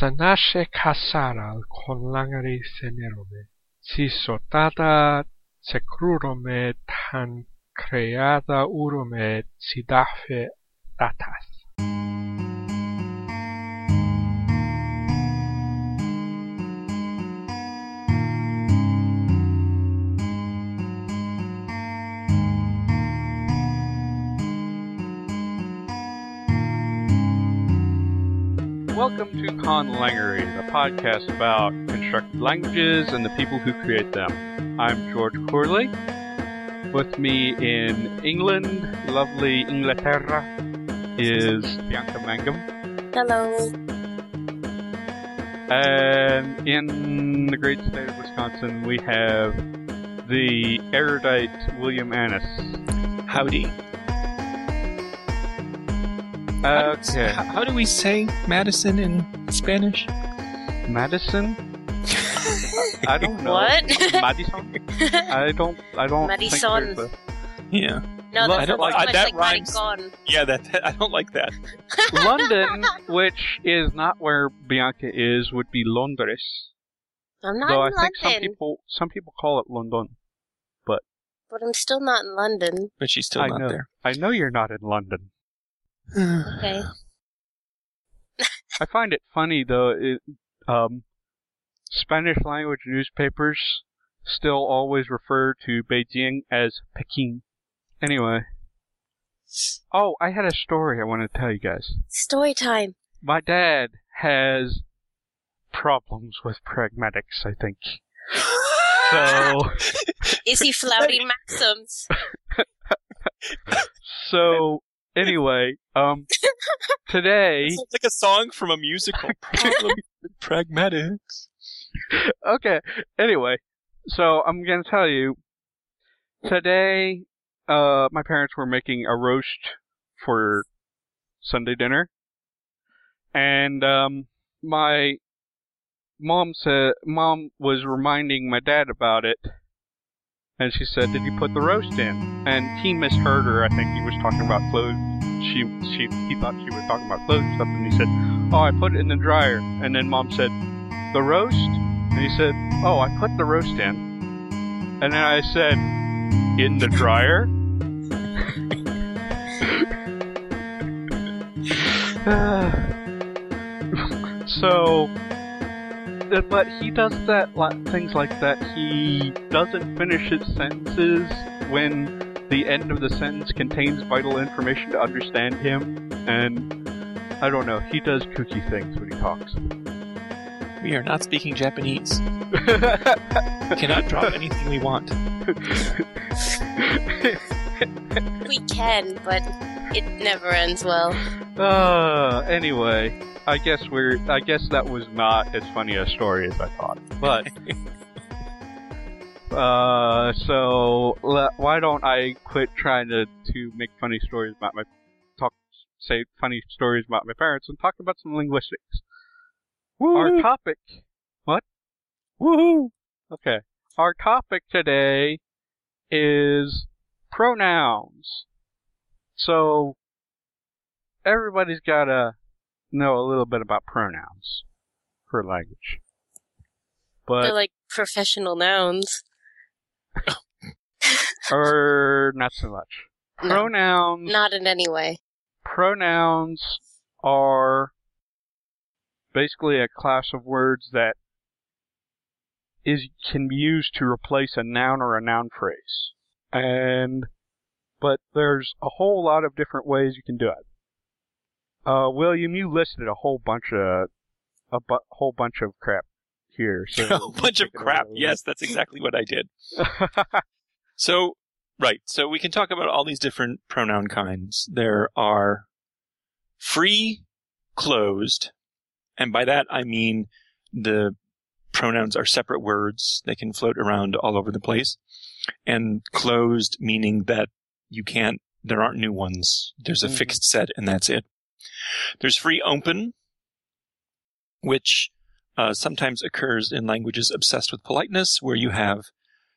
Sanashe casaral con langari cenerome, si sotata secrurome tan creata urome si dafe datas. Welcome to Con Langery, the podcast about constructed languages and the people who create them. I'm George Corley. With me in England, lovely Inglaterra, is Bianca Mangum. Hello. And in the great state of Wisconsin, we have the erudite William Annis. Howdy. Okay. How do we say Madison in Spanish? Madison? I don't know. What? Madison? I don't. Madison. Think yeah. No, that's not like that rhymes. Maricon. Yeah, that I don't like that. London, which is not where Bianca is, would be Londres. I'm not in London. I think some people call it London. But I'm still not in London. But she's still not there. I know you're not in London. Okay. I find it funny though. Spanish language newspapers still always refer to Beijing as Peking. Anyway. Oh, I had a story I want to tell you guys. Story time. My dad has problems with pragmatics, I think. So. Is he flouting maxims? So. Anyway, today... It sounds like a song from a musical. Pragmatics. Okay, anyway, so I'm going to tell you, today my parents were making a roast for Sunday dinner, and my mom was reminding my dad about it. And she said, "Did you put the roast in?" And he misheard her. I think he was talking about clothes. He thought she was talking about clothes and stuff. And he said, "Oh, I put it in the dryer." And then Mom said, "The roast?" And he said, "Oh, I put the roast in." And then I said, "In the dryer?" So... But he does that, things like that. He doesn't finish his sentences when the end of the sentence contains vital information to understand him. And, I don't know, he does kooky things when he talks. We are not speaking Japanese. We cannot drop anything we want. We can, but it never ends well. Anyway... I guess that was not as funny a story as I thought. But why don't I quit trying to make funny stories about say funny stories about my parents and talk about some linguistics. Woo-hoo. Our topic. What? Woohoo. Okay. Our topic today is pronouns. So everybody's got a know a little bit about pronouns for language. But they're like professional nouns. Or not so much. No, pronouns... Not in any way. Pronouns are basically a class of words that can be used to replace a noun or a noun phrase. But there's a whole lot of different ways you can do it. William, you listed a whole bunch of crap here. So a whole bunch of crap. Yes, that's exactly what I did. So we can talk about all these different pronoun kinds. There are free, closed, and by that I mean the pronouns are separate words. They can float around all over the place. And closed meaning that there aren't new ones. There's a fixed set and that's it. There's free open, which sometimes occurs in languages obsessed with politeness, where you have,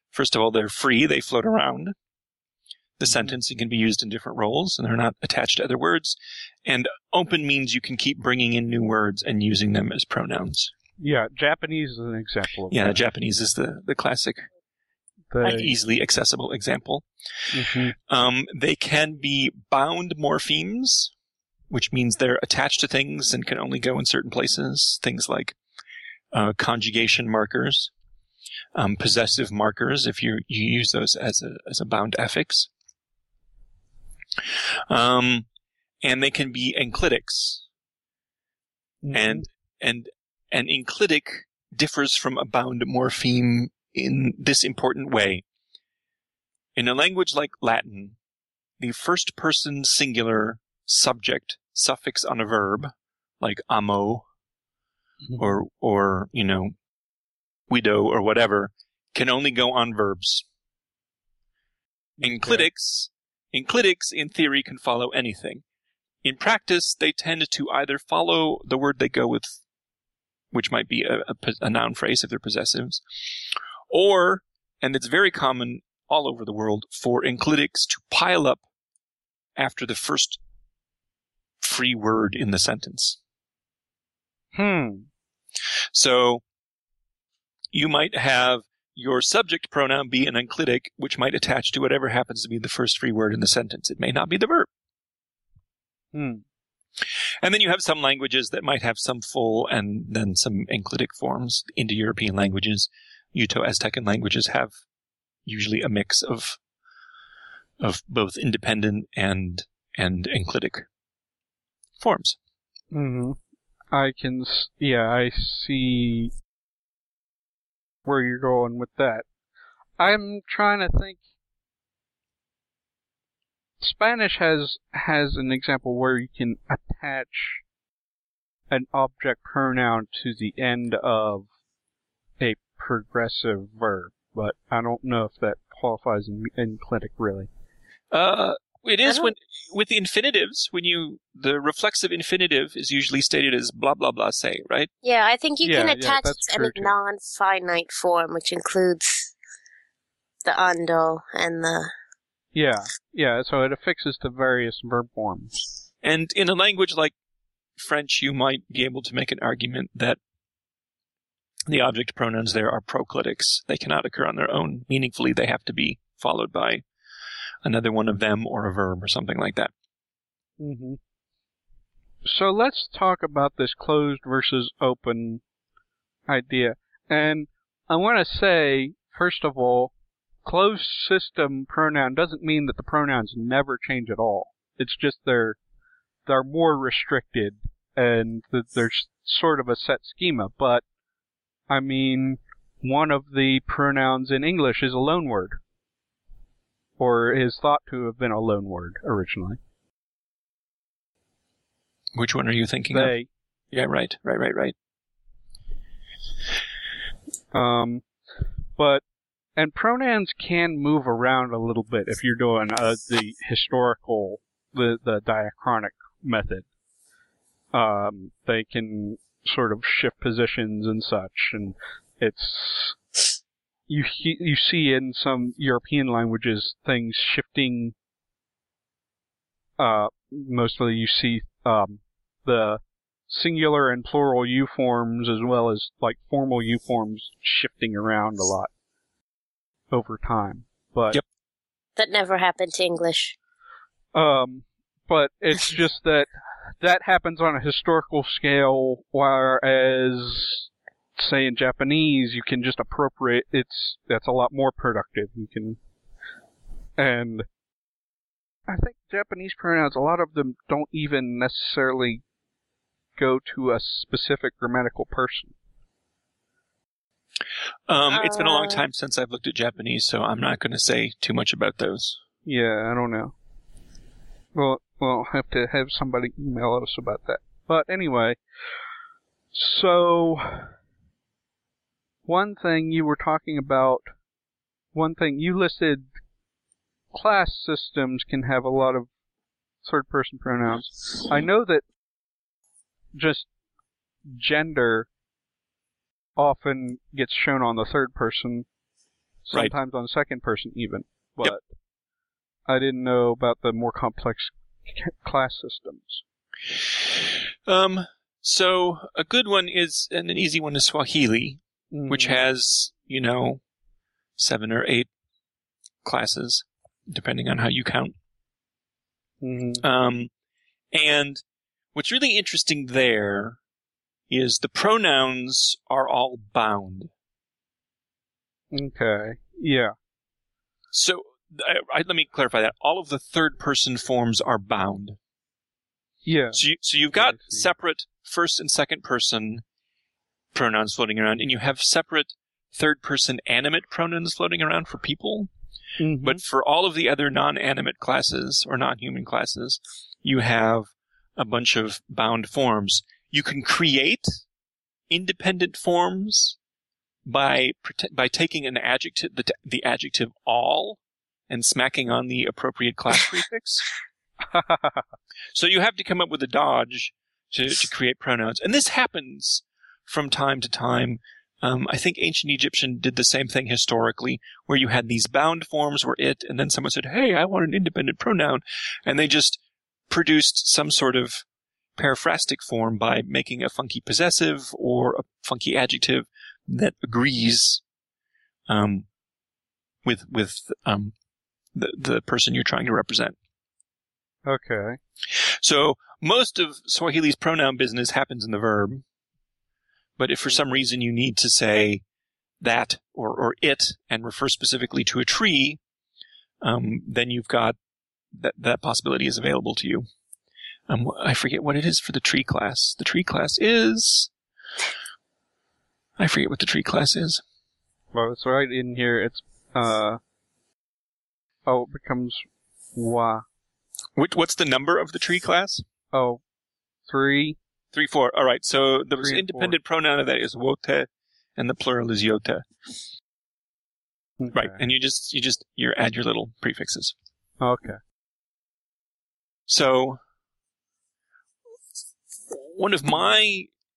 first of all, they're free, they float around. the sentence. It can be used in different roles, and they're not attached to other words. And open means you can keep bringing in new words and using them as pronouns. Yeah, Japanese is an example of that. Yeah, Japanese is the classic, easily accessible example. Mm-hmm. They can be bound morphemes, which means they're attached to things and can only go in certain places. Things like conjugation markers, possessive markers, if you use those as a bound affix. And they can be enclitics. Mm-hmm. And an enclitic differs from a bound morpheme in this important way. In a language like Latin, the first person singular subject suffix on a verb, like amo, or widow or whatever, can only go on verbs. Enclitics in theory can follow anything. In practice, they tend to either follow the word they go with, which might be a noun phrase if they're possessives, or, and it's very common all over the world, for enclitics to pile up after the first free word in the sentence. So you might have your subject pronoun be an enclitic, which might attach to whatever happens to be the first free word in the sentence. It may not be the verb. And then you have some languages that might have some full and then some enclitic forms. Indo-European languages, Uto-Aztecan languages have usually a mix of both independent and enclitic forms. Mm-hmm. I see where you're going with that. I'm trying to think. Spanish has an example where you can attach an object pronoun to the end of a progressive verb, but I don't know if that qualifies in enclitic really. It is with the infinitives, the reflexive infinitive is usually stated as blah, blah, blah, say, right? Yeah, I think you can attach it to any non-finite form, which includes the ondo and the... Yeah, so it affixes to various verb forms. And in a language like French, you might be able to make an argument that the object pronouns there are proclitics. They cannot occur on their own. Meaningfully, they have to be followed by another one of them or a verb or something like that. Mm-hmm. So let's talk about this closed versus open idea. And I want to say, first of all, closed system pronoun doesn't mean that the pronouns never change at all. It's just they're more restricted and that there's sort of a set schema. But, I mean, one of the pronouns in English is a loan word, or is thought to have been a loan word originally. Which one are you thinking of? Yeah, right. And pronouns can move around a little bit if you're doing the historical, the diachronic method. They can sort of shift positions and such, and it's... You see in some European languages things shifting. Mostly you see the singular and plural U forms as well as like formal U forms shifting around a lot over time. But yep. That never happened to English. But it's just that happens on a historical scale, whereas say in Japanese, you can just appropriate. That's a lot more productive. And I think Japanese pronouns, a lot of them don't even necessarily go to a specific grammatical person. It's been a long time since I've looked at Japanese, so I'm not going to say too much about those. Yeah, I don't know. Well, we'll have to have somebody email us about that. But anyway, so. One thing you listed, class systems can have a lot of third-person pronouns. I know that just gender often gets shown on the third person, sometimes on second person even. But I didn't know about the more complex class systems. So a good one is, and an easy one is Swahili, which has, you know, 7 or 8 classes, depending on how you count. Mm-hmm. And what's really interesting there is the pronouns are all bound. Okay. Yeah. So let me clarify that. All of the third-person forms are bound. Yeah. So you've got separate first and second-person pronouns floating around, and you have separate third-person animate pronouns floating around for people. Mm-hmm. But for all of the other non-animate classes or non-human classes, you have a bunch of bound forms. You can create independent forms by taking an adjective, the adjective all, and smacking on the appropriate class prefix. So you have to come up with a dodge to create pronouns. And this happens from time to time. I think ancient Egyptian did the same thing historically, where you had these bound forms where it, and then someone said, hey, I want an independent pronoun. And they just produced some sort of periphrastic form by making a funky possessive or a funky adjective that agrees with the person you're trying to represent. Okay. So most of Swahili's pronoun business happens in the verb, but if for some reason you need to say that or it and refer specifically to a tree, then you've got that possibility is available to you. I forget what it is for the tree class. The tree class is... I forget what the tree class is. Well, it's right in here. It's... it becomes wa. What's the number of the tree class? 3. 3, 4. All right. So the independent pronoun of that is wote, and the plural is yote. Okay. Right. And you add your little prefixes. Okay. So...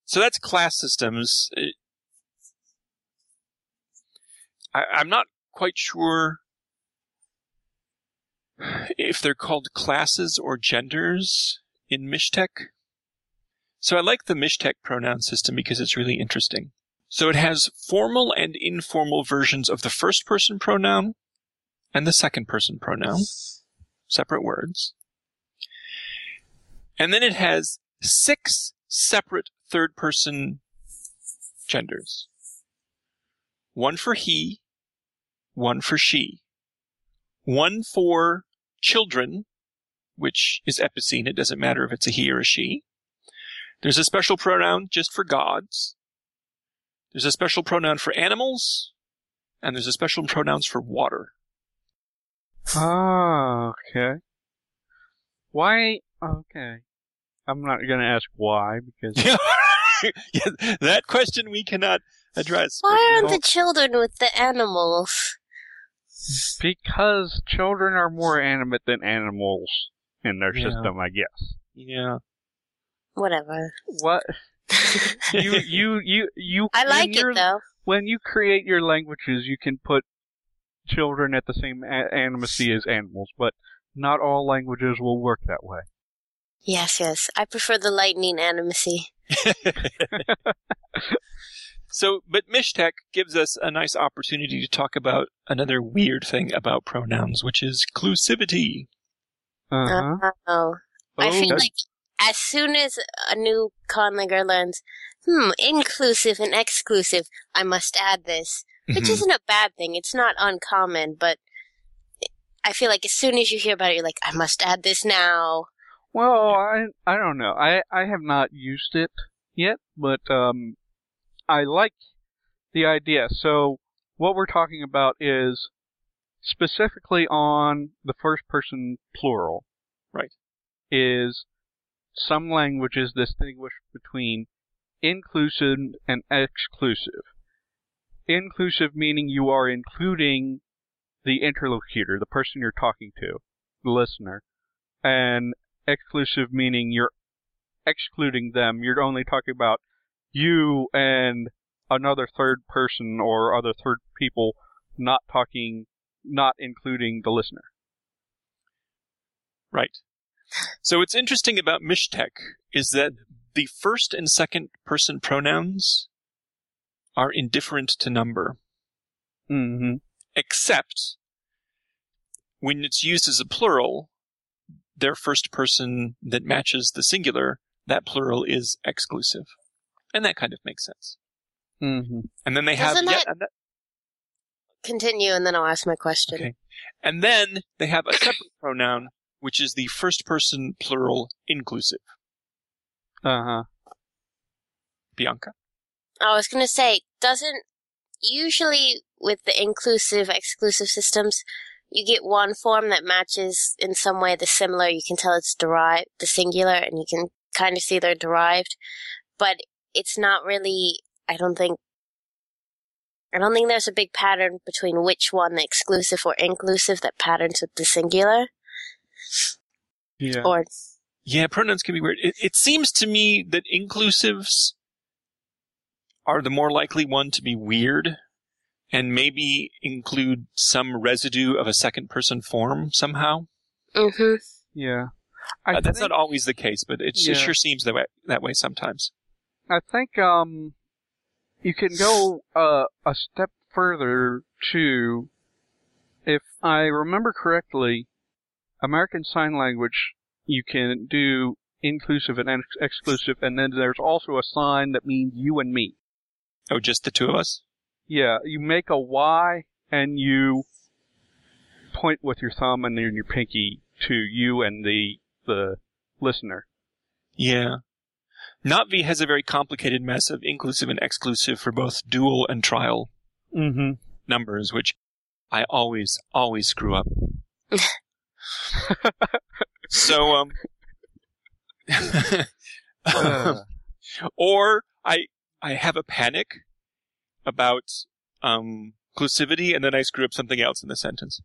So that's class systems. I'm not quite sure if they're called classes or genders in Mixtec. So I like the Mixtec pronoun system because it's really interesting. So it has formal and informal versions of the first-person pronoun and the second-person pronoun, separate words. And then it has 6 separate third-person genders. 1 for he, 1 for she, 1 for children, which is epicene. It doesn't matter if it's a he or a she. There's a special pronoun just for gods. There's a special pronoun for animals, and there's a special pronouns for water. Ah, okay. Why? Okay. I'm not going to ask why, because... yeah, that question we cannot address. Why aren't the children with the animals? Because children are more animate than animals in their system, I guess. Yeah. Whatever. What? You I like it, though. When you create your languages, you can put children at the same animacy as animals, but not all languages will work that way. Yes. I prefer the lightning animacy. So, but Mixtec gives us a nice opportunity to talk about another weird thing about pronouns, which is clusivity. Uh-huh. Oh. I feel like as soon as a new conlanger learns, inclusive and exclusive, I must add this, which isn't a bad thing. It's not uncommon, but I feel like as soon as you hear about it, you're like, I must add this now. Well, I don't know. I have not used it yet, but I like the idea. So what we're talking about is specifically on the first person plural. Right. Is some languages distinguish between inclusive and exclusive. Inclusive meaning you are including the interlocutor, the person you're talking to, the listener. And exclusive meaning you're excluding them. You're only talking about you and another third person or other third people, not including the listener. Right. So what's interesting about Mixtec is that the first and second person pronouns are indifferent to number. Mm-hmm. Except when it's used as a plural, their first person that matches the singular, that plural is exclusive. And that kind of makes sense. Mm-hmm. And then they Doesn't have... That... Continue, and then I'll ask my question. Okay. And then they have a separate pronoun, which is the first person plural inclusive. Uh-huh. Bianca? I was going to say, doesn't... Usually, with the inclusive-exclusive systems, you get one form that matches in some way the similar. You can tell it's derived, the singular, and you can kind of see they're derived. But it's not really, I don't think there's a big pattern between which one, the exclusive or inclusive, that patterns with the singular. Yeah. Yeah, pronouns can be weird. It seems to me that inclusives are the more likely one to be weird and maybe include some residue of a second-person form somehow. Mm-hmm. Yeah. That's not always the case, but it sure seems that way sometimes. I think you can go a step further to, if I remember correctly, American Sign Language, you can do inclusive and exclusive, and then there's also a sign that means you and me. Oh, just the two of us? Yeah, you make a Y and you point with your thumb and then your pinky to you and the listener. Yeah. NotV has a very complicated mess of inclusive and exclusive for both dual and trial numbers, which I always, always screw up. So, or I have a panic about inclusivity, and then I screw up something else in the sentence.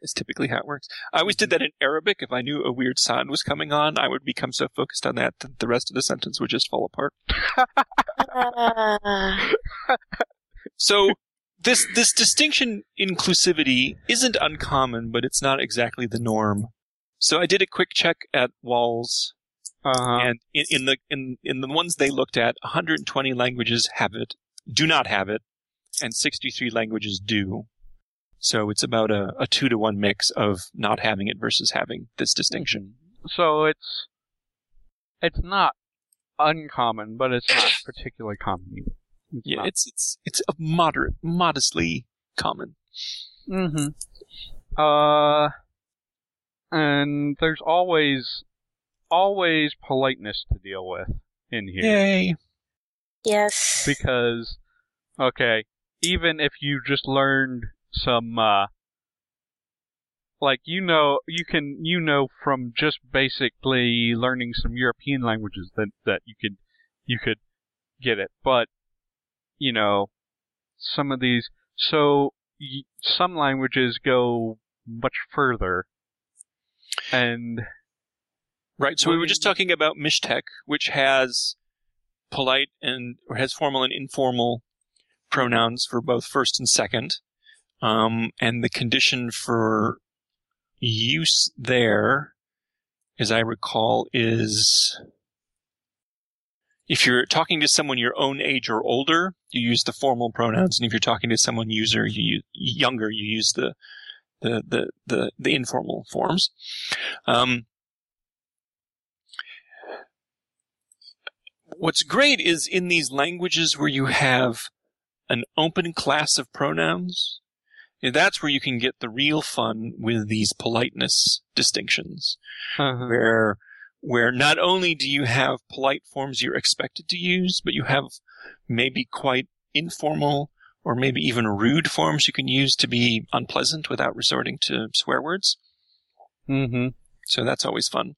That's typically how it works. I always did that in Arabic. If I knew a weird sound was coming on, I would become so focused on that that the rest of the sentence would just fall apart. So this distinction inclusivity isn't uncommon, but it's not exactly the norm. So I did a quick check at Walls. Uh-huh. And in the ones they looked at, 120 languages do not have it, and 63 languages do. So it's about a 2-to-1 mix of not having it versus having this distinction. So it's not uncommon, but it's not particularly common. It's a modestly common. Mm-hmm. And there's always politeness to deal with in here. Yay. Yes. Because, okay, even if you just learned some, from just basically learning some European languages that you could get it. But, some of these, some languages go much further. And... Right, so we were just talking about Mixtec, which has polite or has formal and informal pronouns for both first and second, and the condition for use there, as I recall, is if you're talking to someone your own age or older, you use the formal pronouns, and if you're talking to someone younger, you use the informal forms. What's great is in these languages where you have an open class of pronouns, that's where you can get the real fun with these politeness distinctions, where not only do you have polite forms you're expected to use, but you have maybe quite informal or maybe even rude forms you can use to be unpleasant without resorting to swear words. Mm-hmm. So that's always fun.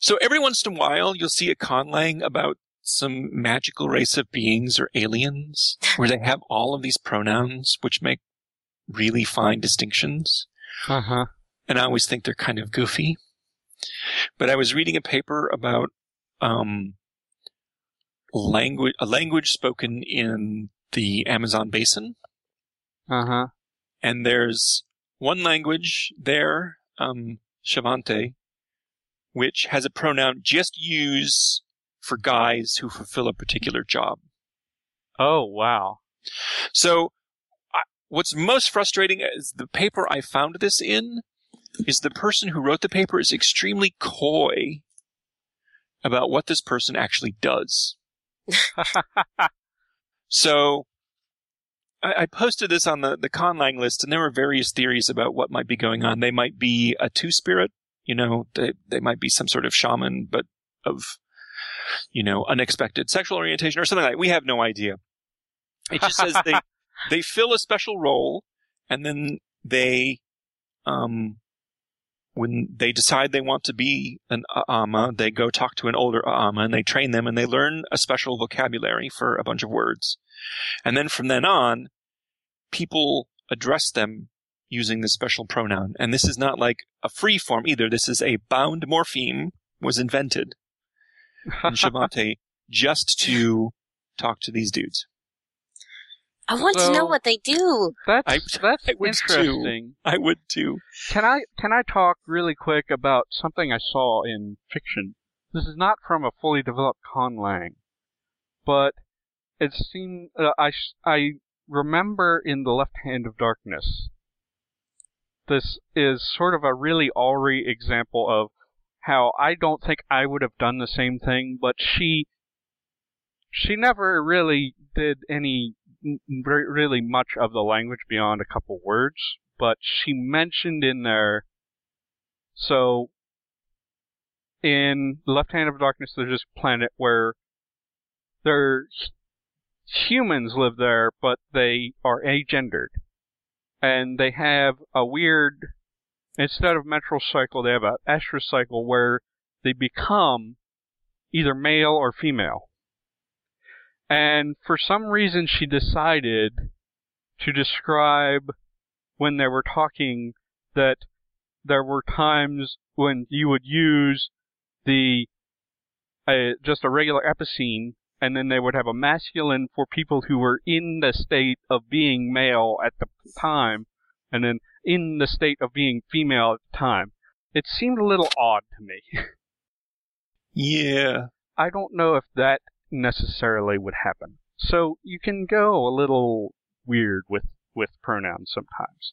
So every once in a while, you'll see a conlang about some magical race of beings or aliens where they have all of these pronouns, which make really fine distinctions. Uh-huh. And I always think they're kind of goofy. But I was reading a paper about a language spoken in the Amazon basin. Uh-huh. And there's one language there, Shavante, which has a pronoun just used for guys who fulfill a particular job. Oh, wow. So what's most frustrating is the paper I found this in is the person who wrote the paper is extremely coy about what this person actually does. So I posted this on the conlang list, and there were various theories about what might be going on. They might be a two-spirit, you know, they might be some sort of shaman, but of, you know, unexpected sexual orientation or something like that. We have no idea. It just says they fill a special role, and then they, when they decide they want to be an a'ama, they go talk to an older a'ama, and they train them, and they learn a special vocabulary for a bunch of words. And then from then on, people address them using this special pronoun. And this is not like a free form either. This is a bound morpheme was invented in Shavante just to talk to these dudes. I want to know what they do. That's interesting. I would too. Can I talk really quick about something I saw in fiction? This is not from a fully developed conlang, but it seemed I remember in The Left Hand of Darkness. This is sort of a really awry example of how I don't think I would have done the same thing, but she never really did any really much of the language beyond a couple words, but she mentioned in there. So in The Left Hand of Darkness, there's this planet where there's humans live there, but they are agendered. And they have a weird, instead of menstrual cycle, they have an estrous cycle where they become either male or female. And for some reason, she decided to describe when they were talking that there were times when you would use just a regular epicene, and then they would have a masculine for people who were in the state of being male at the time, and then in the state of being female at the time. It seemed a little odd to me. Yeah. I don't know if that necessarily would happen. So you can go a little weird with pronouns sometimes.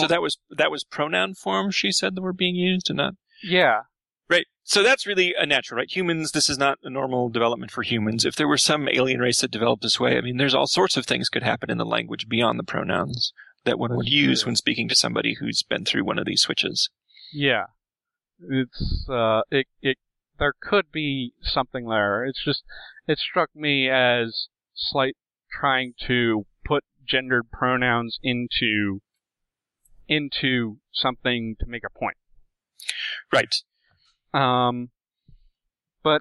So that was pronoun form, she said, that were being used and not... Yeah. Right. So that's really unnatural, right? Humans, this is not a normal development for humans. If there were some alien race that developed this way, I mean, there's all sorts of things could happen in the language beyond the pronouns that one would use when speaking to somebody who's been through one of these switches. Yeah. It's, there could be something there. It's just, it struck me as slight trying to put gendered pronouns into something to make a point. Right. But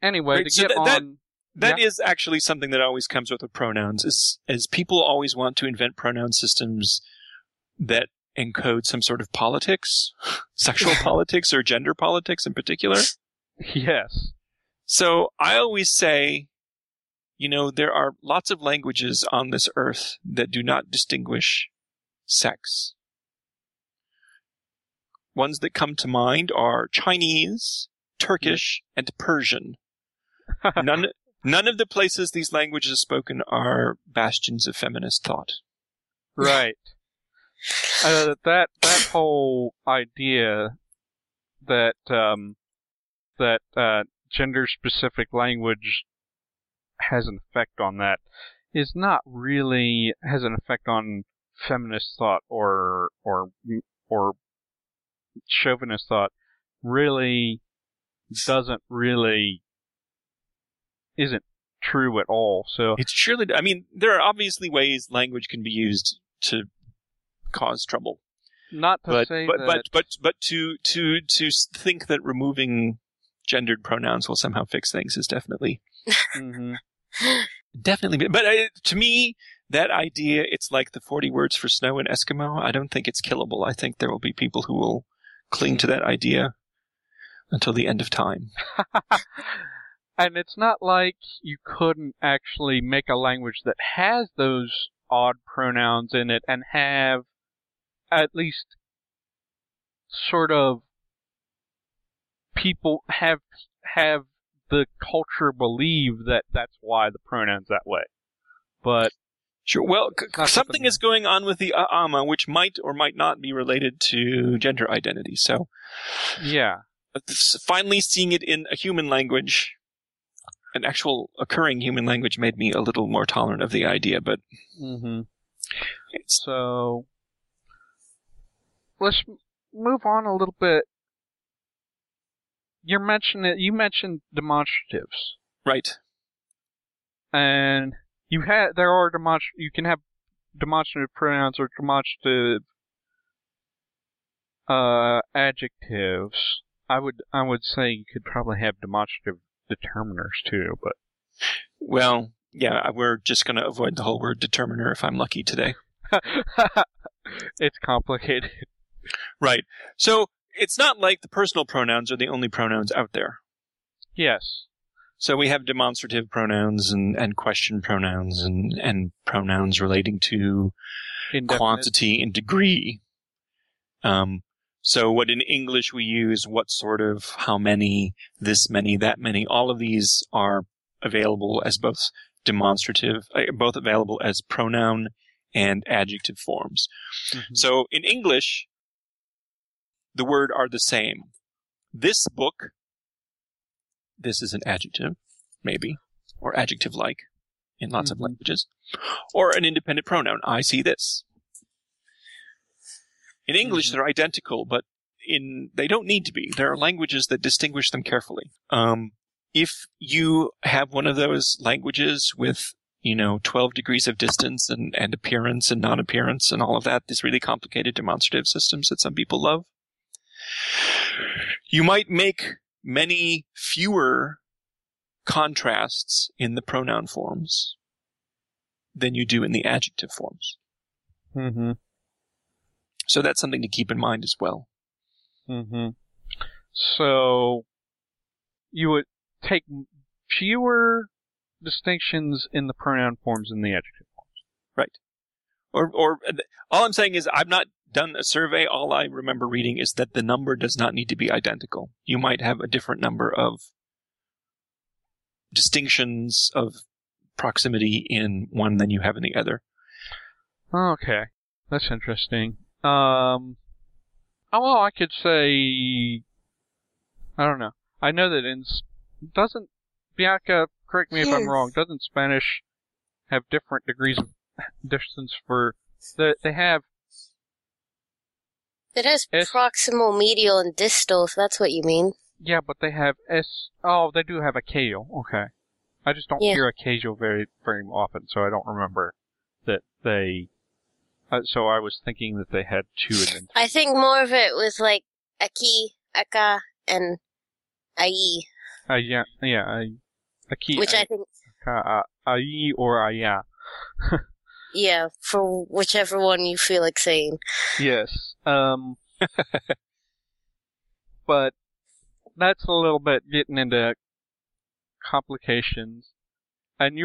anyway, right, is actually something that always comes with the pronouns is people always want to invent pronoun systems that encode some sort of politics, sexual politics or gender politics in particular. Yes. So I always say, you know, there are lots of languages on this earth that do not distinguish sex. Ones that come to mind are Chinese, Turkish, and Persian. None of the places these languages are spoken are bastions of feminist thought. Right. That whole idea that that gender-specific language has an effect on that is not really has an effect on feminist thought or chauvinist thought really isn't true at all. So it's surely, I mean, there are obviously ways language can be used to cause trouble. But to think that removing gendered pronouns will somehow fix things is definitely, definitely. But to me, that idea, it's like the 40 words for snow in Eskimo. I don't think it's killable. I think there will be people who will cling to that idea until the end of time. And it's not like you couldn't actually make a language that has those odd pronouns in it and have at least sort of people have the culture believe that that's why the pronouns that way. But sure. Well, something is going on with the ama, which might or might not be related to gender identity. So, yeah, finally seeing it in a human language, an actual occurring human language, made me a little more tolerant of the idea. But so let's move on a little bit. You mentioned demonstratives, right? And you can have demonstrative pronouns or demonstrative adjectives. I would say you could probably have demonstrative determiners too, but well, yeah, we're just going to avoid the whole word determiner if I'm lucky today. It's complicated. Right. So it's not like the personal pronouns are the only pronouns out there. Yes. So we have demonstrative pronouns and question pronouns and pronouns relating to quantity and degree. So what in English we use, what sort of, how many, this many, that many, all of these are available as both demonstrative, both available as pronoun and adjective forms. Mm-hmm. So in English, the words are the same. This book. This is an adjective, maybe, or adjective-like in lots of languages, or an independent pronoun. I see this. In English, they're identical, but they don't need to be. There are languages that distinguish them carefully. If you have one of those languages with, 12 degrees of distance and appearance and non-appearance and all of that, these really complicated demonstrative systems that some people love, you might make many fewer contrasts in the pronoun forms than you do in the adjective forms. Mm-hmm. So that's something to keep in mind as well. Mm-hmm. So you would take fewer distinctions in the pronoun forms than the adjective forms. Right. Or all I'm saying is I'm not done a survey. All I remember reading is that the number does not need to be identical. You might have a different number of distinctions of proximity in one than you have in the other. Okay, that's interesting. Well, I could say, I don't know. I know that doesn't Bianca, correct me if I'm wrong, doesn't Spanish have different degrees of distance for they have? It has proximal, medial, and distal, if that's what you mean. Yeah, but they have they do have achaeal. Okay. I just don't hear achaeal very, very often, so I don't remember that they... so I was thinking that they had two of them. I think more of it was like aquí, acá, and ahí. Aquí. Which I think... Acá, ahí, or allá. Yeah, for whichever one you feel like saying. Yes. But that's a little bit getting into complications. And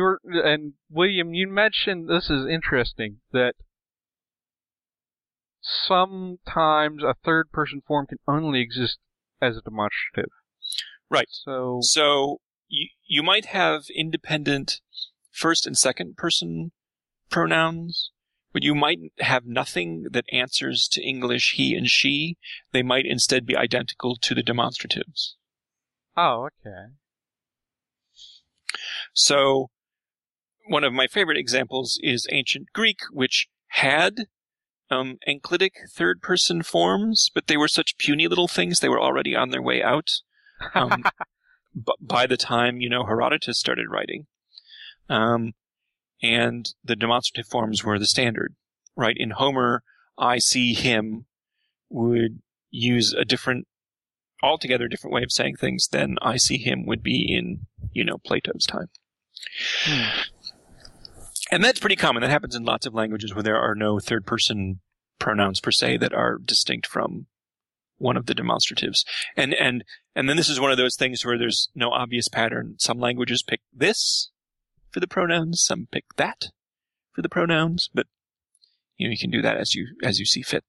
William, you mentioned, this is interesting, that sometimes a third-person form can only exist as a demonstrative. Right. So you might have independent first and second-person pronouns, but you might have nothing that answers to English he and she. They might instead be identical to the demonstratives. Oh, okay. So, one of my favorite examples is ancient Greek, which had enclitic third-person forms, but they were such puny little things, they were already on their way out by the time, Herodotus started writing. And the demonstrative forms were the standard, right? In Homer, I see him would use altogether different way of saying things than I see him would be in, Plato's time. Hmm. And that's pretty common. That happens in lots of languages where there are no third-person pronouns per se that are distinct from one of the demonstratives. And then this is one of those things where there's no obvious pattern. Some languages pick this for the pronouns, some pick that for the pronouns, but you can do that as you see fit.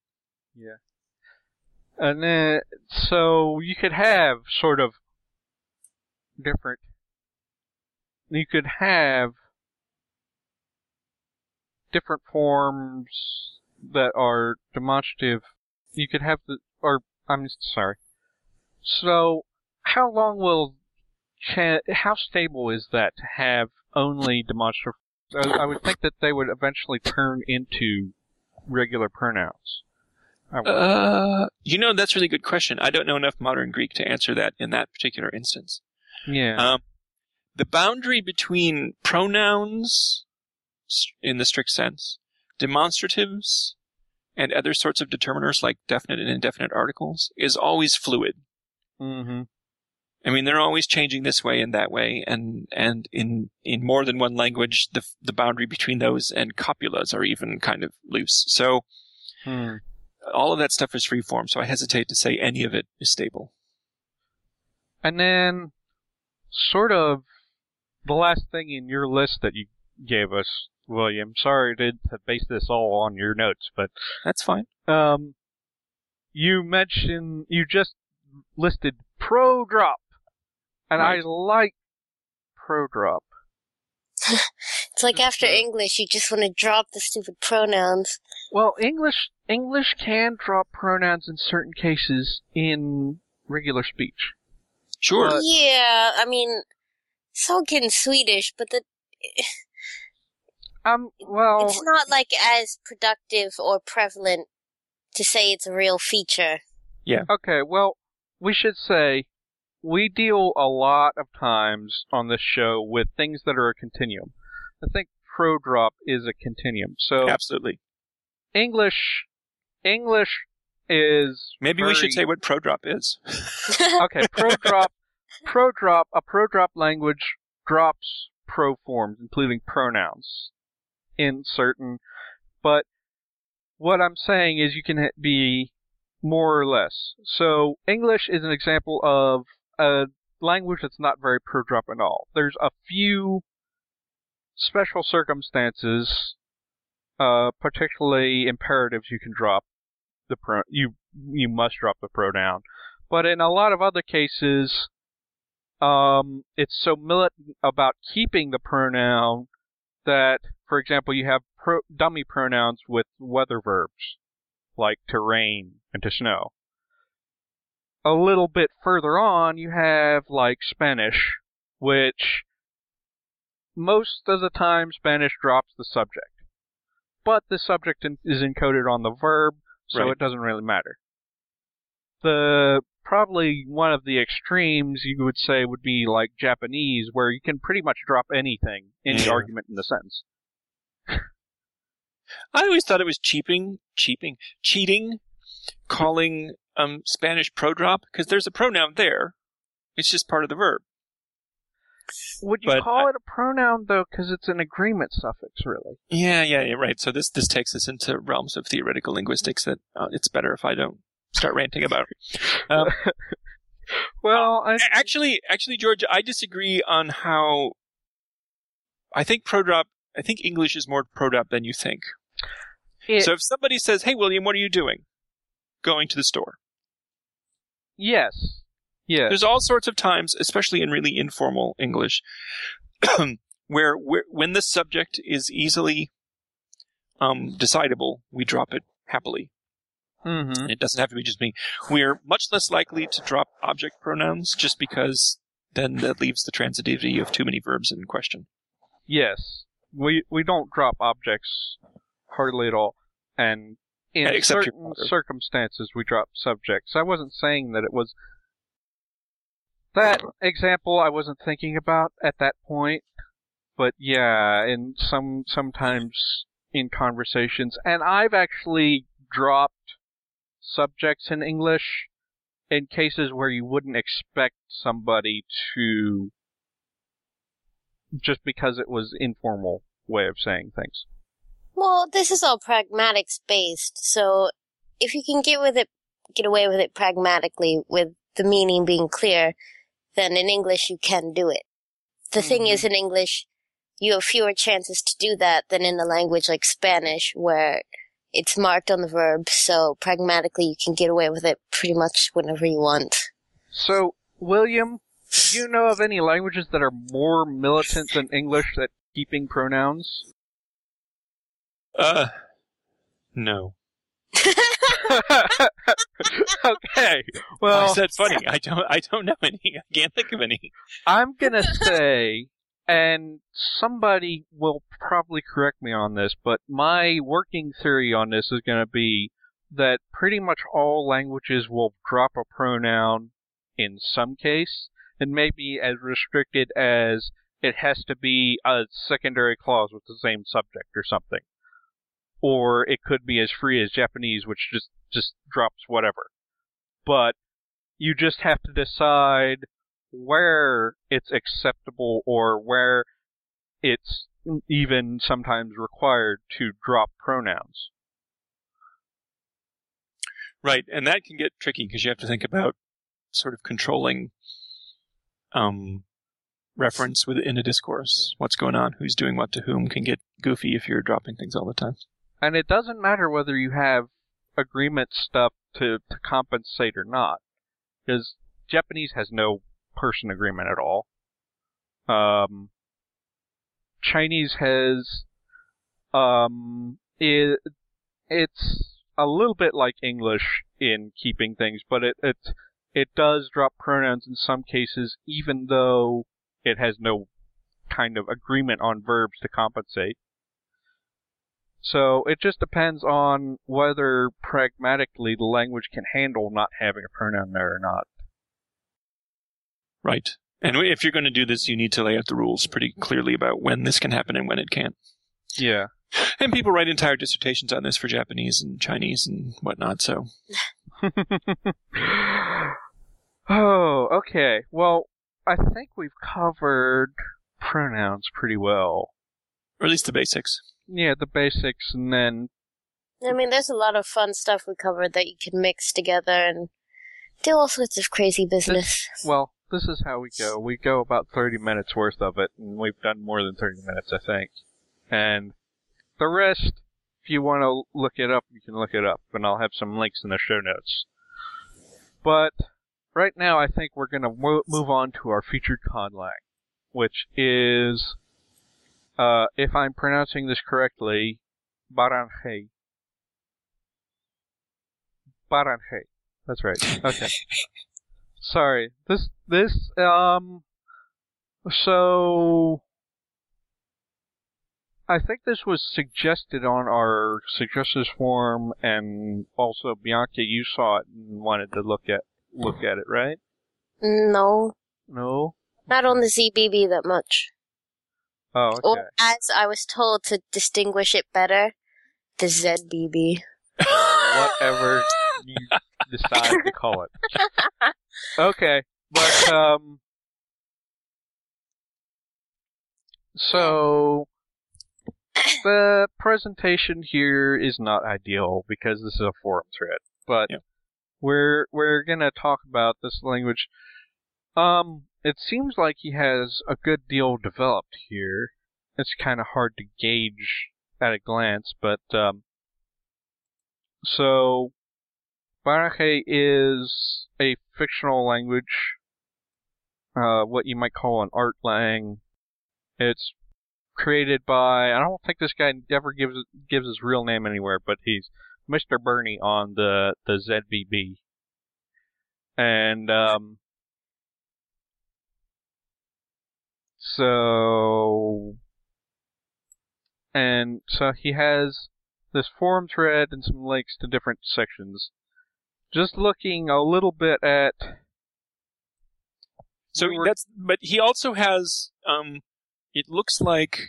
Yeah. And then, so you could have sort of different. You could have different forms that are demonstrative. You could have I'm sorry. So, how long will? How stable is that to have only demonstrative? I would think that they would eventually turn into regular pronouns. That's a really good question. I don't know enough modern Greek to answer that in that particular instance. Yeah. The boundary between pronouns, in the strict sense, demonstratives, and other sorts of determiners like definite and indefinite articles is always fluid. Mm-hmm. I mean, they're always changing this way and that way, and in more than one language, the boundary between those and copulas are even kind of loose. So all of that stuff is freeform, so I hesitate to say any of it is stable. And then sort of the last thing in your list that you gave us, William, sorry to base this all on your notes, but... That's fine. You just listed prodrop. And right. I like prodrop. It's like after English, you just want to drop the stupid pronouns. Well, English can drop pronouns in certain cases in regular speech. Sure. Yeah, I mean, so can Swedish, but it's not like as productive or prevalent to say it's a real feature. Yeah. Okay. Well, we should say. We deal a lot of times on this show with things that are a continuum. I think prodrop is a continuum. So absolutely. English is maybe we should say what prodrop is. Okay, prodrop. A prodrop language drops pro forms, including pronouns, in certain. But what I'm saying is you can be more or less. So English is an example of a language that's not very prodrop at all. There's a few special circumstances, particularly imperatives, you can drop the you must drop the pronoun. But in a lot of other cases, it's so militant about keeping the pronoun that, for example, you have dummy pronouns with weather verbs, like to rain and to snow. A little bit further on, you have, like, Spanish, which most of the time Spanish drops the subject. But the subject is encoded on the verb, so right. It doesn't really matter. Probably one of the extremes you would say would be like Japanese, where you can pretty much drop anything, any argument in the sentence. I always thought it was cheating, calling... Spanish prodrop, because there's a pronoun there. It's just part of the verb. Would you call it a pronoun, though, because it's an agreement suffix, really? Yeah, right. So this takes us into realms of theoretical linguistics that it's better if I don't start ranting about. Well, Actually, George, I disagree on how... I think English is more prodrop than you think. So if somebody says, hey, William, what are you doing? Going to the store. Yes. Yeah. There's all sorts of times, especially in really informal English, where when the subject is easily decidable, we drop it happily. Mm-hmm. It doesn't have to be just me. We're much less likely to drop object pronouns just because then that leaves the transitivity of too many verbs in question. Yes. We don't drop objects hardly at all. And in certain circumstances, we drop subjects. I wasn't saying that it was... That example I wasn't thinking about at that point. But yeah, and sometimes in conversations. And I've actually dropped subjects in English in cases where you wouldn't expect somebody to... Just because it was informal way of saying things. Well, this is all pragmatics-based, so if you can get away with it pragmatically, with the meaning being clear, then in English you can do it. The thing is, in English, you have fewer chances to do that than in a language like Spanish, where it's marked on the verb, so pragmatically you can get away with it pretty much whenever you want. So, William, do you know of any languages that are more militant than English at keeping pronouns? No. Okay. Well, I said funny. I don't know any. I can't think of any. I'm gonna say, and somebody will probably correct me on this, but my working theory on this is gonna be that pretty much all languages will drop a pronoun in some case, and maybe as restricted as it has to be a secondary clause with the same subject or something. Or it could be as free as Japanese, which just drops whatever. But you just have to decide where it's acceptable or where it's even sometimes required to drop pronouns. Right, and that can get tricky because you have to think about sort of controlling reference within a discourse. Yeah. What's going on, who's doing what to whom can get goofy if you're dropping things all the time. And it doesn't matter whether you have agreement stuff to compensate or not, because Japanese has no person agreement at all. Chinese has... It's a little bit like English in keeping things, but it does drop pronouns in some cases, even though it has no kind of agreement on verbs to compensate. So it just depends on whether pragmatically the language can handle not having a pronoun there or not. Right. And if you're going to do this, you need to lay out the rules pretty clearly about when this can happen and when it can't. Yeah. And people write entire dissertations on this for Japanese and Chinese and whatnot, so. Oh, okay. Well, I think we've covered pronouns pretty well. Or at least the basics. Yeah, the basics, and then... I mean, there's a lot of fun stuff we covered that you can mix together and do all sorts of crazy business. This is how we go. We go about 30 minutes worth of it, and we've done more than 30 minutes, I think. And the rest, if you want to look it up, you can look it up, and I'll have some links in the show notes. But right now, I think we're going to move on to our featured conlang, which is... if I'm pronouncing this correctly, Baraŋe. Baraŋe. That's right. Okay. Sorry. So I think this was suggested on our suggestions form, and also Bianca, you saw it and wanted to look at it, right? No. No. Not on the ZBB that much. Oh, okay. Or, as I was told to distinguish it better, the ZBB. Whatever you decide to call it. Okay, but, so, the presentation here is not ideal because this is a forum thread, but we're gonna talk about this language. It seems like he has a good deal developed here. It's kind of hard to gauge at a glance, but, so, Baraŋe is a fictional language, what you might call an art lang. It's created by, I don't think this guy ever gives his real name anywhere, but he's Mr. Bernie on the ZBB. And, So he has this forum thread and some links to different sections. Just looking a little bit at... But he also has, it looks like,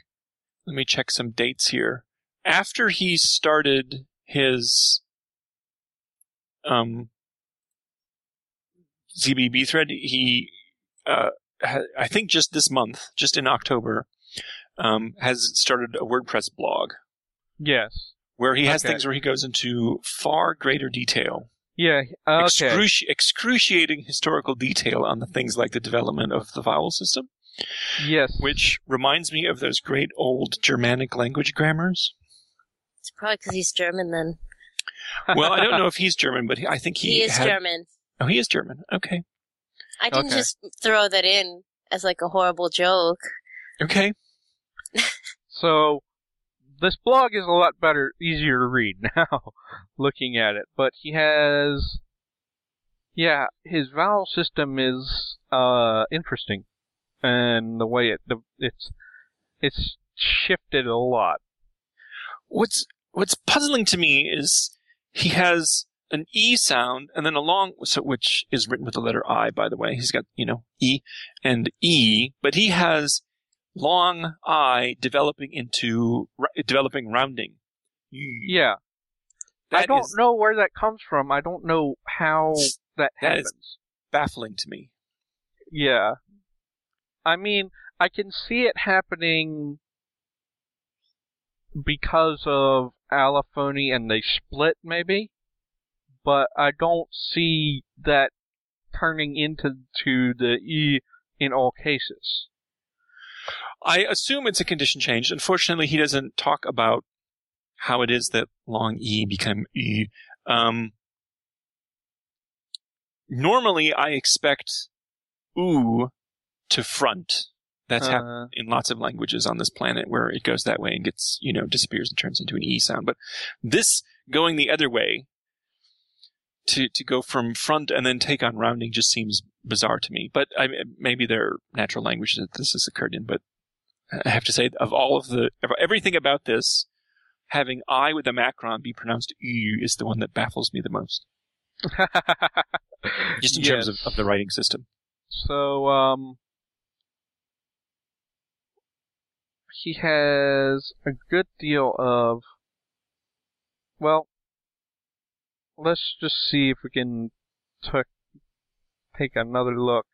let me check some dates here. After he started his, ZBB thread, he, I think just this month, just in October, has started a WordPress blog. Yes. Where he has things where he goes into far greater detail. Yeah, okay. Excruciating historical detail on the things like the development of the vowel system. Yes. Which reminds me of those great old Germanic language grammars. It's probably because he's German then. Well, I don't know if he's German, but I think he is German. Oh, he is German. Okay. I didn't just throw that in as like a horrible joke. Okay. So, this blog is a lot better, easier to read now, looking at it. But he has, his vowel system is interesting, and the way it's shifted a lot. What's puzzling to me is he has an E sound, and then which is written with the letter I, by the way. He's got, E and E, but he has long I developing into rounding. Yeah. I don't know where that comes from. I don't know how that happens. Is baffling to me. Yeah. I mean, I can see it happening because of allophony and they split, maybe. But I don't see that turning into the E in all cases. I assume it's a condition change. Unfortunately, he doesn't talk about how it is that long E become E. Normally, I expect oo to front. That's happened in lots of languages on this planet where it goes that way and gets, disappears and turns into an E sound. But this going the other way, to go from front and then take on rounding just seems bizarre to me. But maybe they're natural languages that this has occurred in. But I have to say, everything about this, having I with a macron be pronounced U is the one that baffles me the most. Just in terms of the writing system. So, he has a good deal of, well, let's just see if we can take another look.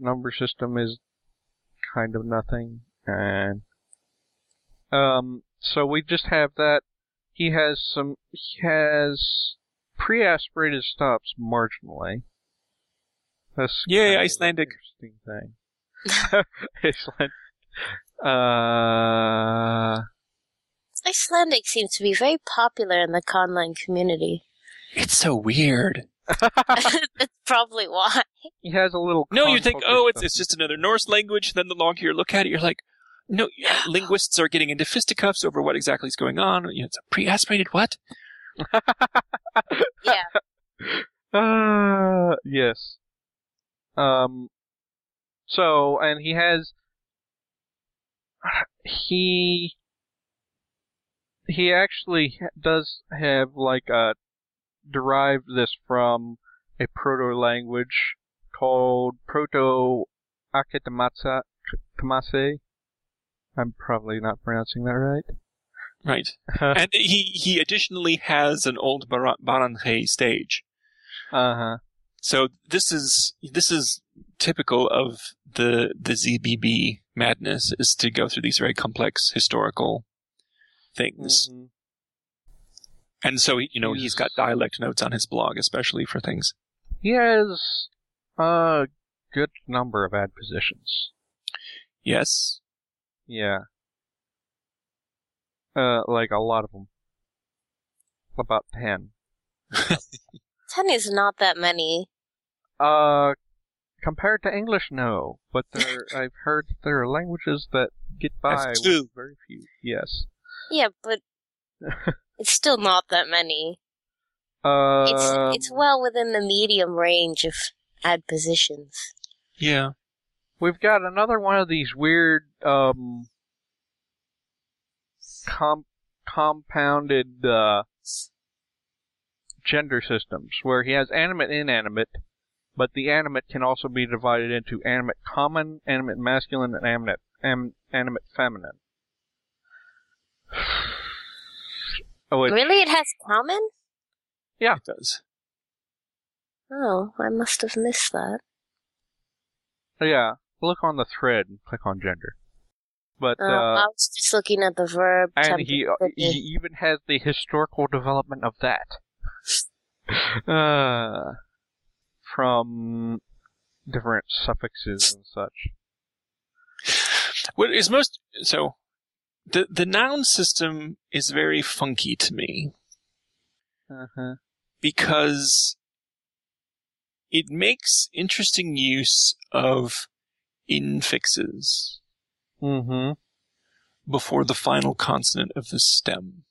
Number system is kind of nothing. And so we just have that. He has pre-aspirated stops marginally. That's Icelandic. Interesting thing. Icelandic. Icelandic seems to be very popular in the conlang community. It's so weird. That's probably why. He has a little... No, you think, it's just another Norse language. Then the longer you look at it, you're like, no, linguists are getting into fisticuffs over what exactly is going on. It's a pre-aspirated what? Yeah. Yes. So, and he has... He actually does have, derived this from a proto-language called Proto-Aketamata-Kamase. I'm probably not pronouncing that right. Right. And he additionally has an old Baraŋe stage. Uh-huh. So this is typical of the ZBB madness, is to go through these very complex historical things. Mm-hmm. And so, he's got dialect notes on his blog, especially for things. He has a good number of adpositions. Yes. Yeah. A lot of them. About 10. 10 is not that many. Compared to English, no. But I've heard that there are languages that get by with very few. Yes. Yeah, but it's still not that many. It's well within the medium range of adpositions. Yeah. We've got another one of these weird compounded gender systems where he has animate, inanimate, but the animate can also be divided into animate common, animate masculine, and animate feminine. Oh, really? It has common? Yeah. It does. Oh, I must have missed that. Yeah. Look on the thread and click on gender. But I was just looking at the verb. And he even has the historical development of that. From different suffixes and such. What is most so the noun system is very funky to me. Uh-huh. Because it makes interesting use of infixes mm-hmm. before the final consonant of the stem,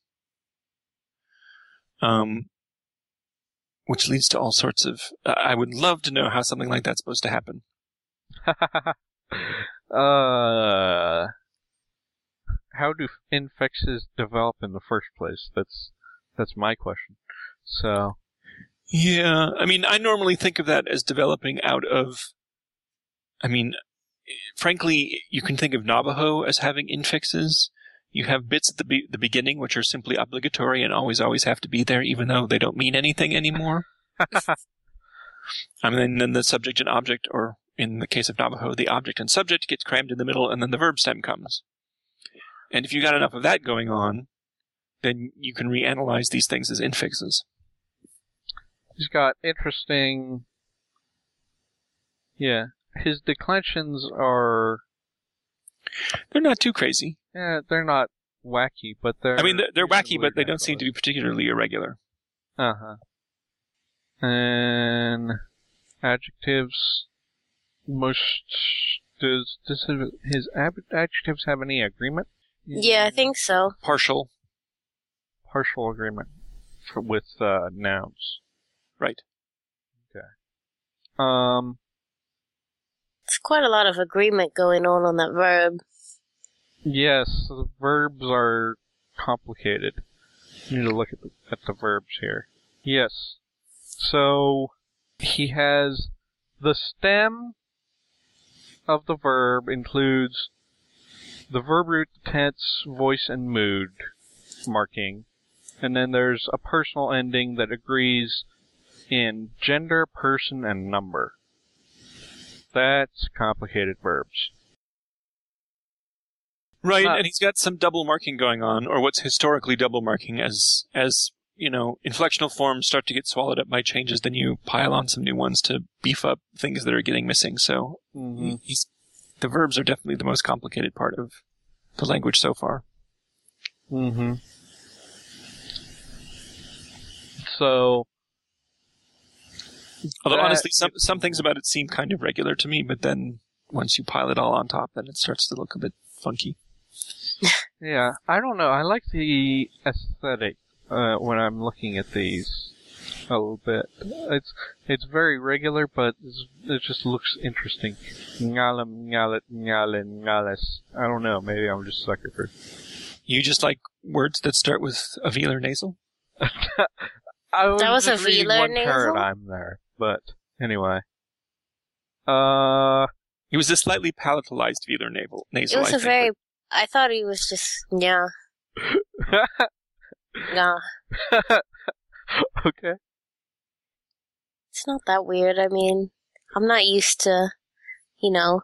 which leads to all sorts of. I would love to know how something like that's supposed to happen. How do infixes develop in the first place? That's my question. So. Yeah, I mean, I normally think of that as developing out of, I mean, frankly, you can think of Navajo as having infixes. You have bits at the beginning which are simply obligatory and always have to be there, even though they don't mean anything anymore. I mean, and then the subject and object, or in the case of Navajo, the object and subject gets crammed in the middle, and then the verb stem comes. And if you got enough of that going on, then you can reanalyze these things as infixes. He's got interesting... Yeah. His declensions are... They're not too crazy. Yeah, they're not wacky, but they're... I mean, they're wacky, but they don't seem to be particularly irregular. Uh-huh. And... Adjectives... Does his adjectives have any agreement? Yeah, I think so. Partial agreement with nouns. Right. Okay. It's quite a lot of agreement going on that verb. Yes, the verbs are complicated. You need to look at the verbs here. Yes. So, he has the stem of the verb includes the verb root, tense, voice, and mood marking. And then there's a personal ending that agrees in gender, person, and number. That's complicated verbs. Right, and he's got some double marking going on, or what's historically double marking as you know, inflectional forms start to get swallowed up by changes, then you pile on some new ones to beef up things that are getting missing. So mm-hmm. The verbs are definitely the most complicated part of the language so far. Mm-hmm. So... Although, honestly, some things about it seem kind of regular to me, but then once you pile it all on top, then it starts to look a bit funky. Yeah, I don't know. I like the aesthetic when I'm looking at these a little bit. It's very regular, but it just looks interesting. Ngalem, ngalet, ngalen, ngales. I don't know. Maybe I'm just sucker for... You just like words that start with a velar nasal? That was a velar nasal? Paradigm there, but anyway. It was a slightly palatalized velar nasal. It was I thought he was just... Yeah. Nah. Okay. It's not that weird. I mean, I'm not used to, you know,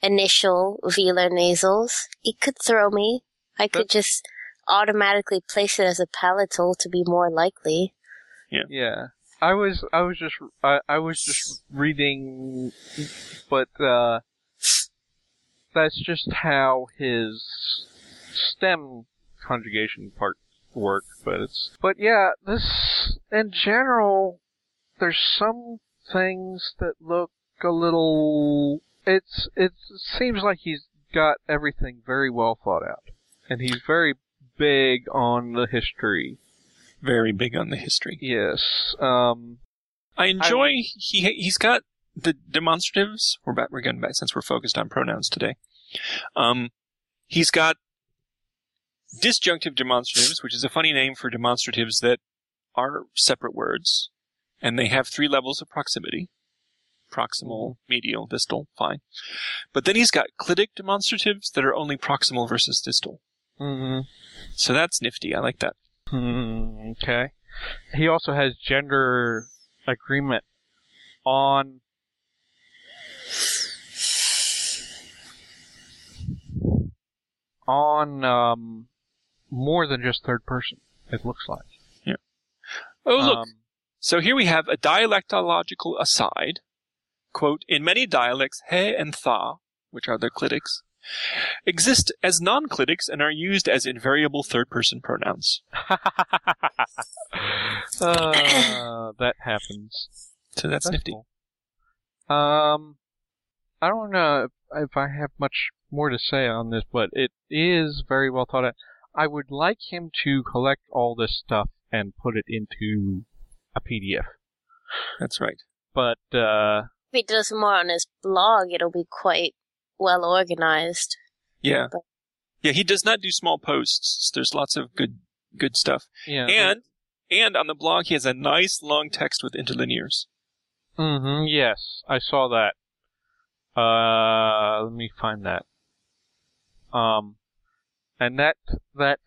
initial velar nasals. It could throw me. I could just automatically place it as a palatal to be more likely. Yeah. Yeah. I was just reading, but that's just how his stem conjugation part work, but yeah, this in general, there's some things that look a little. It seems like he's got everything very well thought out, and he's very big on the history. Very big on the history. Yes. I enjoy. He's got the demonstratives. We're going back since we're focused on pronouns today. He's got disjunctive demonstratives, which is a funny name for demonstratives that are separate words, and they have three levels of proximity: proximal, medial, distal. Fine. But then he's got clitic demonstratives that are only proximal versus distal. Mm-hmm. So that's nifty. I like that. Okay. He also has gender agreement on... more than just third person, it looks like. Yeah. Oh, look. So here we have a dialectological aside. Quote, in many dialects, he and tha, which are their clitics, exist as non-clitics and are used as invariable third-person pronouns. That happens. So that's nifty. Cool. I don't know if I have much more to say on this, but it is very well thought out. I would like him to collect all this stuff and put it into a PDF. That's right. But if he does more on his blog, it'll be quite well organized. Yeah. But yeah, he does not do small posts. There's lots of good stuff. Yeah. And on the blog he has a nice long text with interlinears. Mm-hmm. Yes, I saw that. Let me find that. And that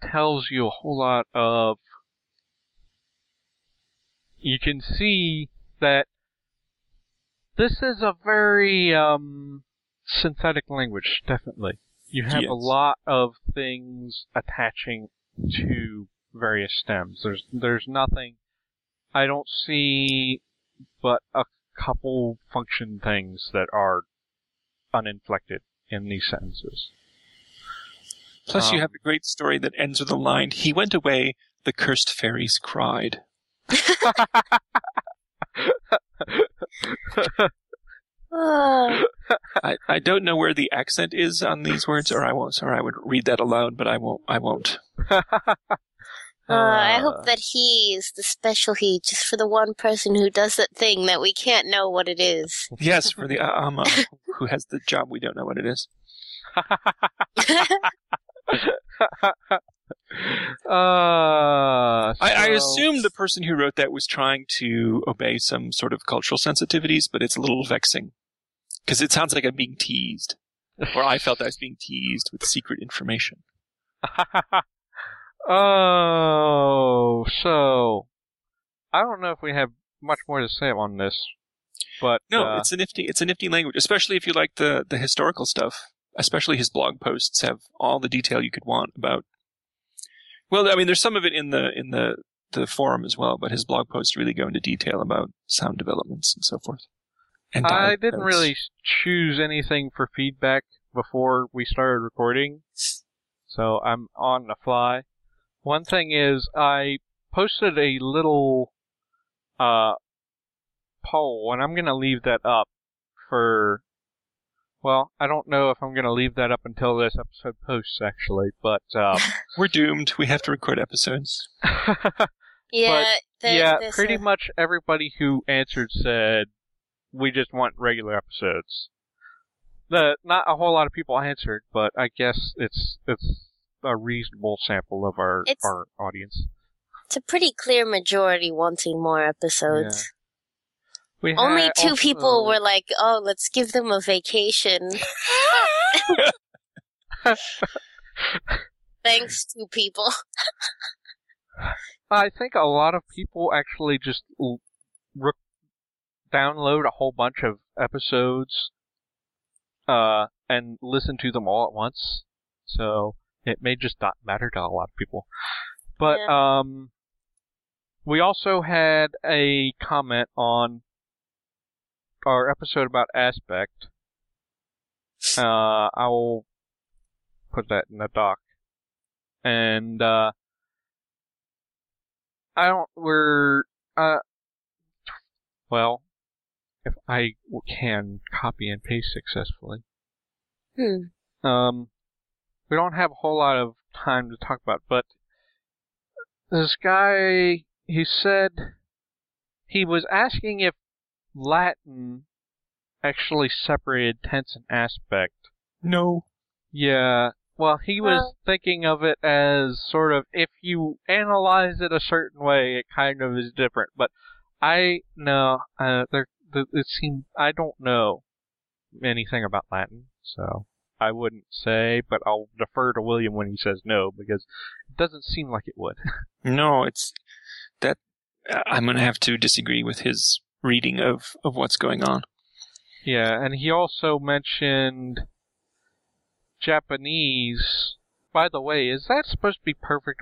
tells you a whole lot of. You can see that this is a very synthetic language, definitely. You have a lot of things attaching to various stems. There's nothing I don't see but a couple function things that are uninflected in these sentences. Plus you have a great story that ends with a line, "He went away, the cursed fairies cried." I don't know where the accent is on these words, or I would read that aloud, but I won't. I hope that he is the special he, just for the one person who does that thing that we can't know what it is. Yes, for the Aama who has the job we don't know what it is. I assume the person who wrote that was trying to obey some sort of cultural sensitivities, but it's a little vexing because it sounds like I'm being teased, or I felt I was being teased with secret information. Oh, so I don't know if we have much more to say on this, but no, it's a nifty language, especially if you like the historical stuff. Especially his blog posts have all the detail you could want about. Well, I mean, there's some of it in the forum as well, but his blog posts really go into detail about sound developments and so forth. And I didn't really choose anything for feedback before we started recording, so I'm on the fly. One thing is I posted a little poll, and I'm going to leave that up for... Well, I don't know if I'm going to leave that up until this episode posts, actually, but... We're doomed. We have to record episodes. There's pretty much everybody who answered said, we just want regular episodes. Not a whole lot of people answered, but I guess it's a reasonable sample of our audience. It's a pretty clear majority wanting more episodes. Yeah. Only two people were like, oh, let's give them a vacation. Thanks, two people. I think a lot of people actually just download a whole bunch of episodes and listen to them all at once. So it may just not matter to a lot of people. But we also had a comment on our episode about Aspect. I will put that in the doc. And, if I can copy and paste successfully. We don't have a whole lot of time to talk about, but this guy, he said he was asking if Latin actually separated tense and aspect. No. Yeah. Well, he was thinking of it as sort of, if you analyze it a certain way, it kind of is different. But I don't know anything about Latin, so I wouldn't say, but I'll defer to William when he says no, because it doesn't seem like it would. No, it's that I'm going to have to disagree with his reading of what's going on. Yeah, and he also mentioned Japanese. By the way, is that supposed to be perfect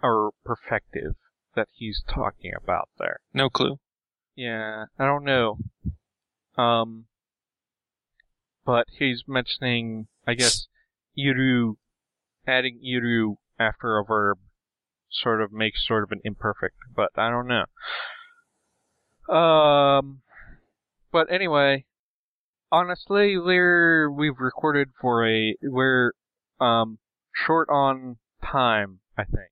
or perfective that he's talking about there? No clue. Yeah, I don't know. but he's mentioning, I guess, iru, adding iru after a verb sort of makes sort of an imperfect, but I don't know. But anyway, honestly, we've recorded for we're short on time, I think.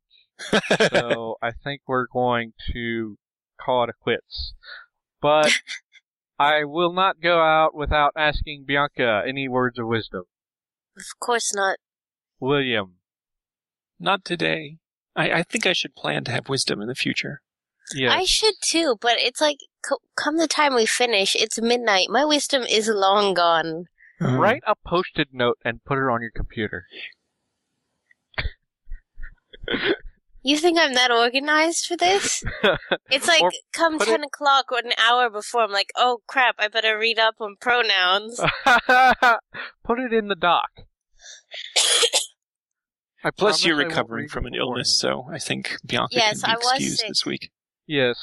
So I think we're going to call it a quits. But I will not go out without asking Bianca any words of wisdom. Of course not. William. Not today. I think I should plan to have wisdom in the future. Yes. I should too, but it's like, come the time we finish, it's midnight. My wisdom is long gone. Mm-hmm. Write a post-it note and put it on your computer. You think I'm that organized for this? It's like, come 10 o'clock or an hour before, I'm like, oh crap, I better read up on pronouns. Put it in the doc. Plus, you're recovering from an illness, so I think Bianca can be excused this week. Yes.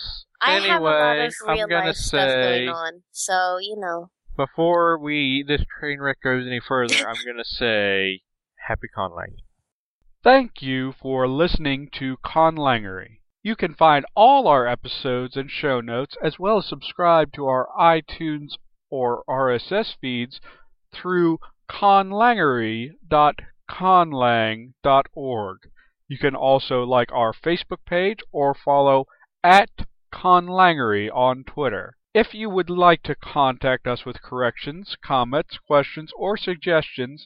Anyway, I have a lot of real-life stuff going on, so, you know. Before this train wreck goes any further, I'm going to say, happy Con Langery. Thank you for listening to Con Langery. You can find all our episodes and show notes, as well as subscribe to our iTunes or RSS feeds through conlangery.conlang.org. You can also like our Facebook page or follow @ConLangery on Twitter. If you would like to contact us with corrections, comments, questions, or suggestions,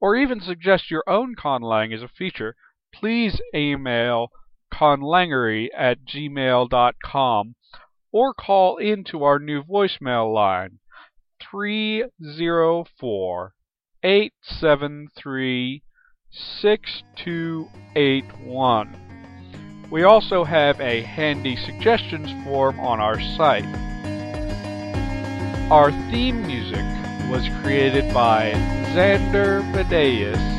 or even suggest your own conlang as a feature, please email conlangery@gmail.com or call into our new voicemail line 304-873-6281. We also have a handy suggestions form on our site. Our theme music was created by Xander Medeus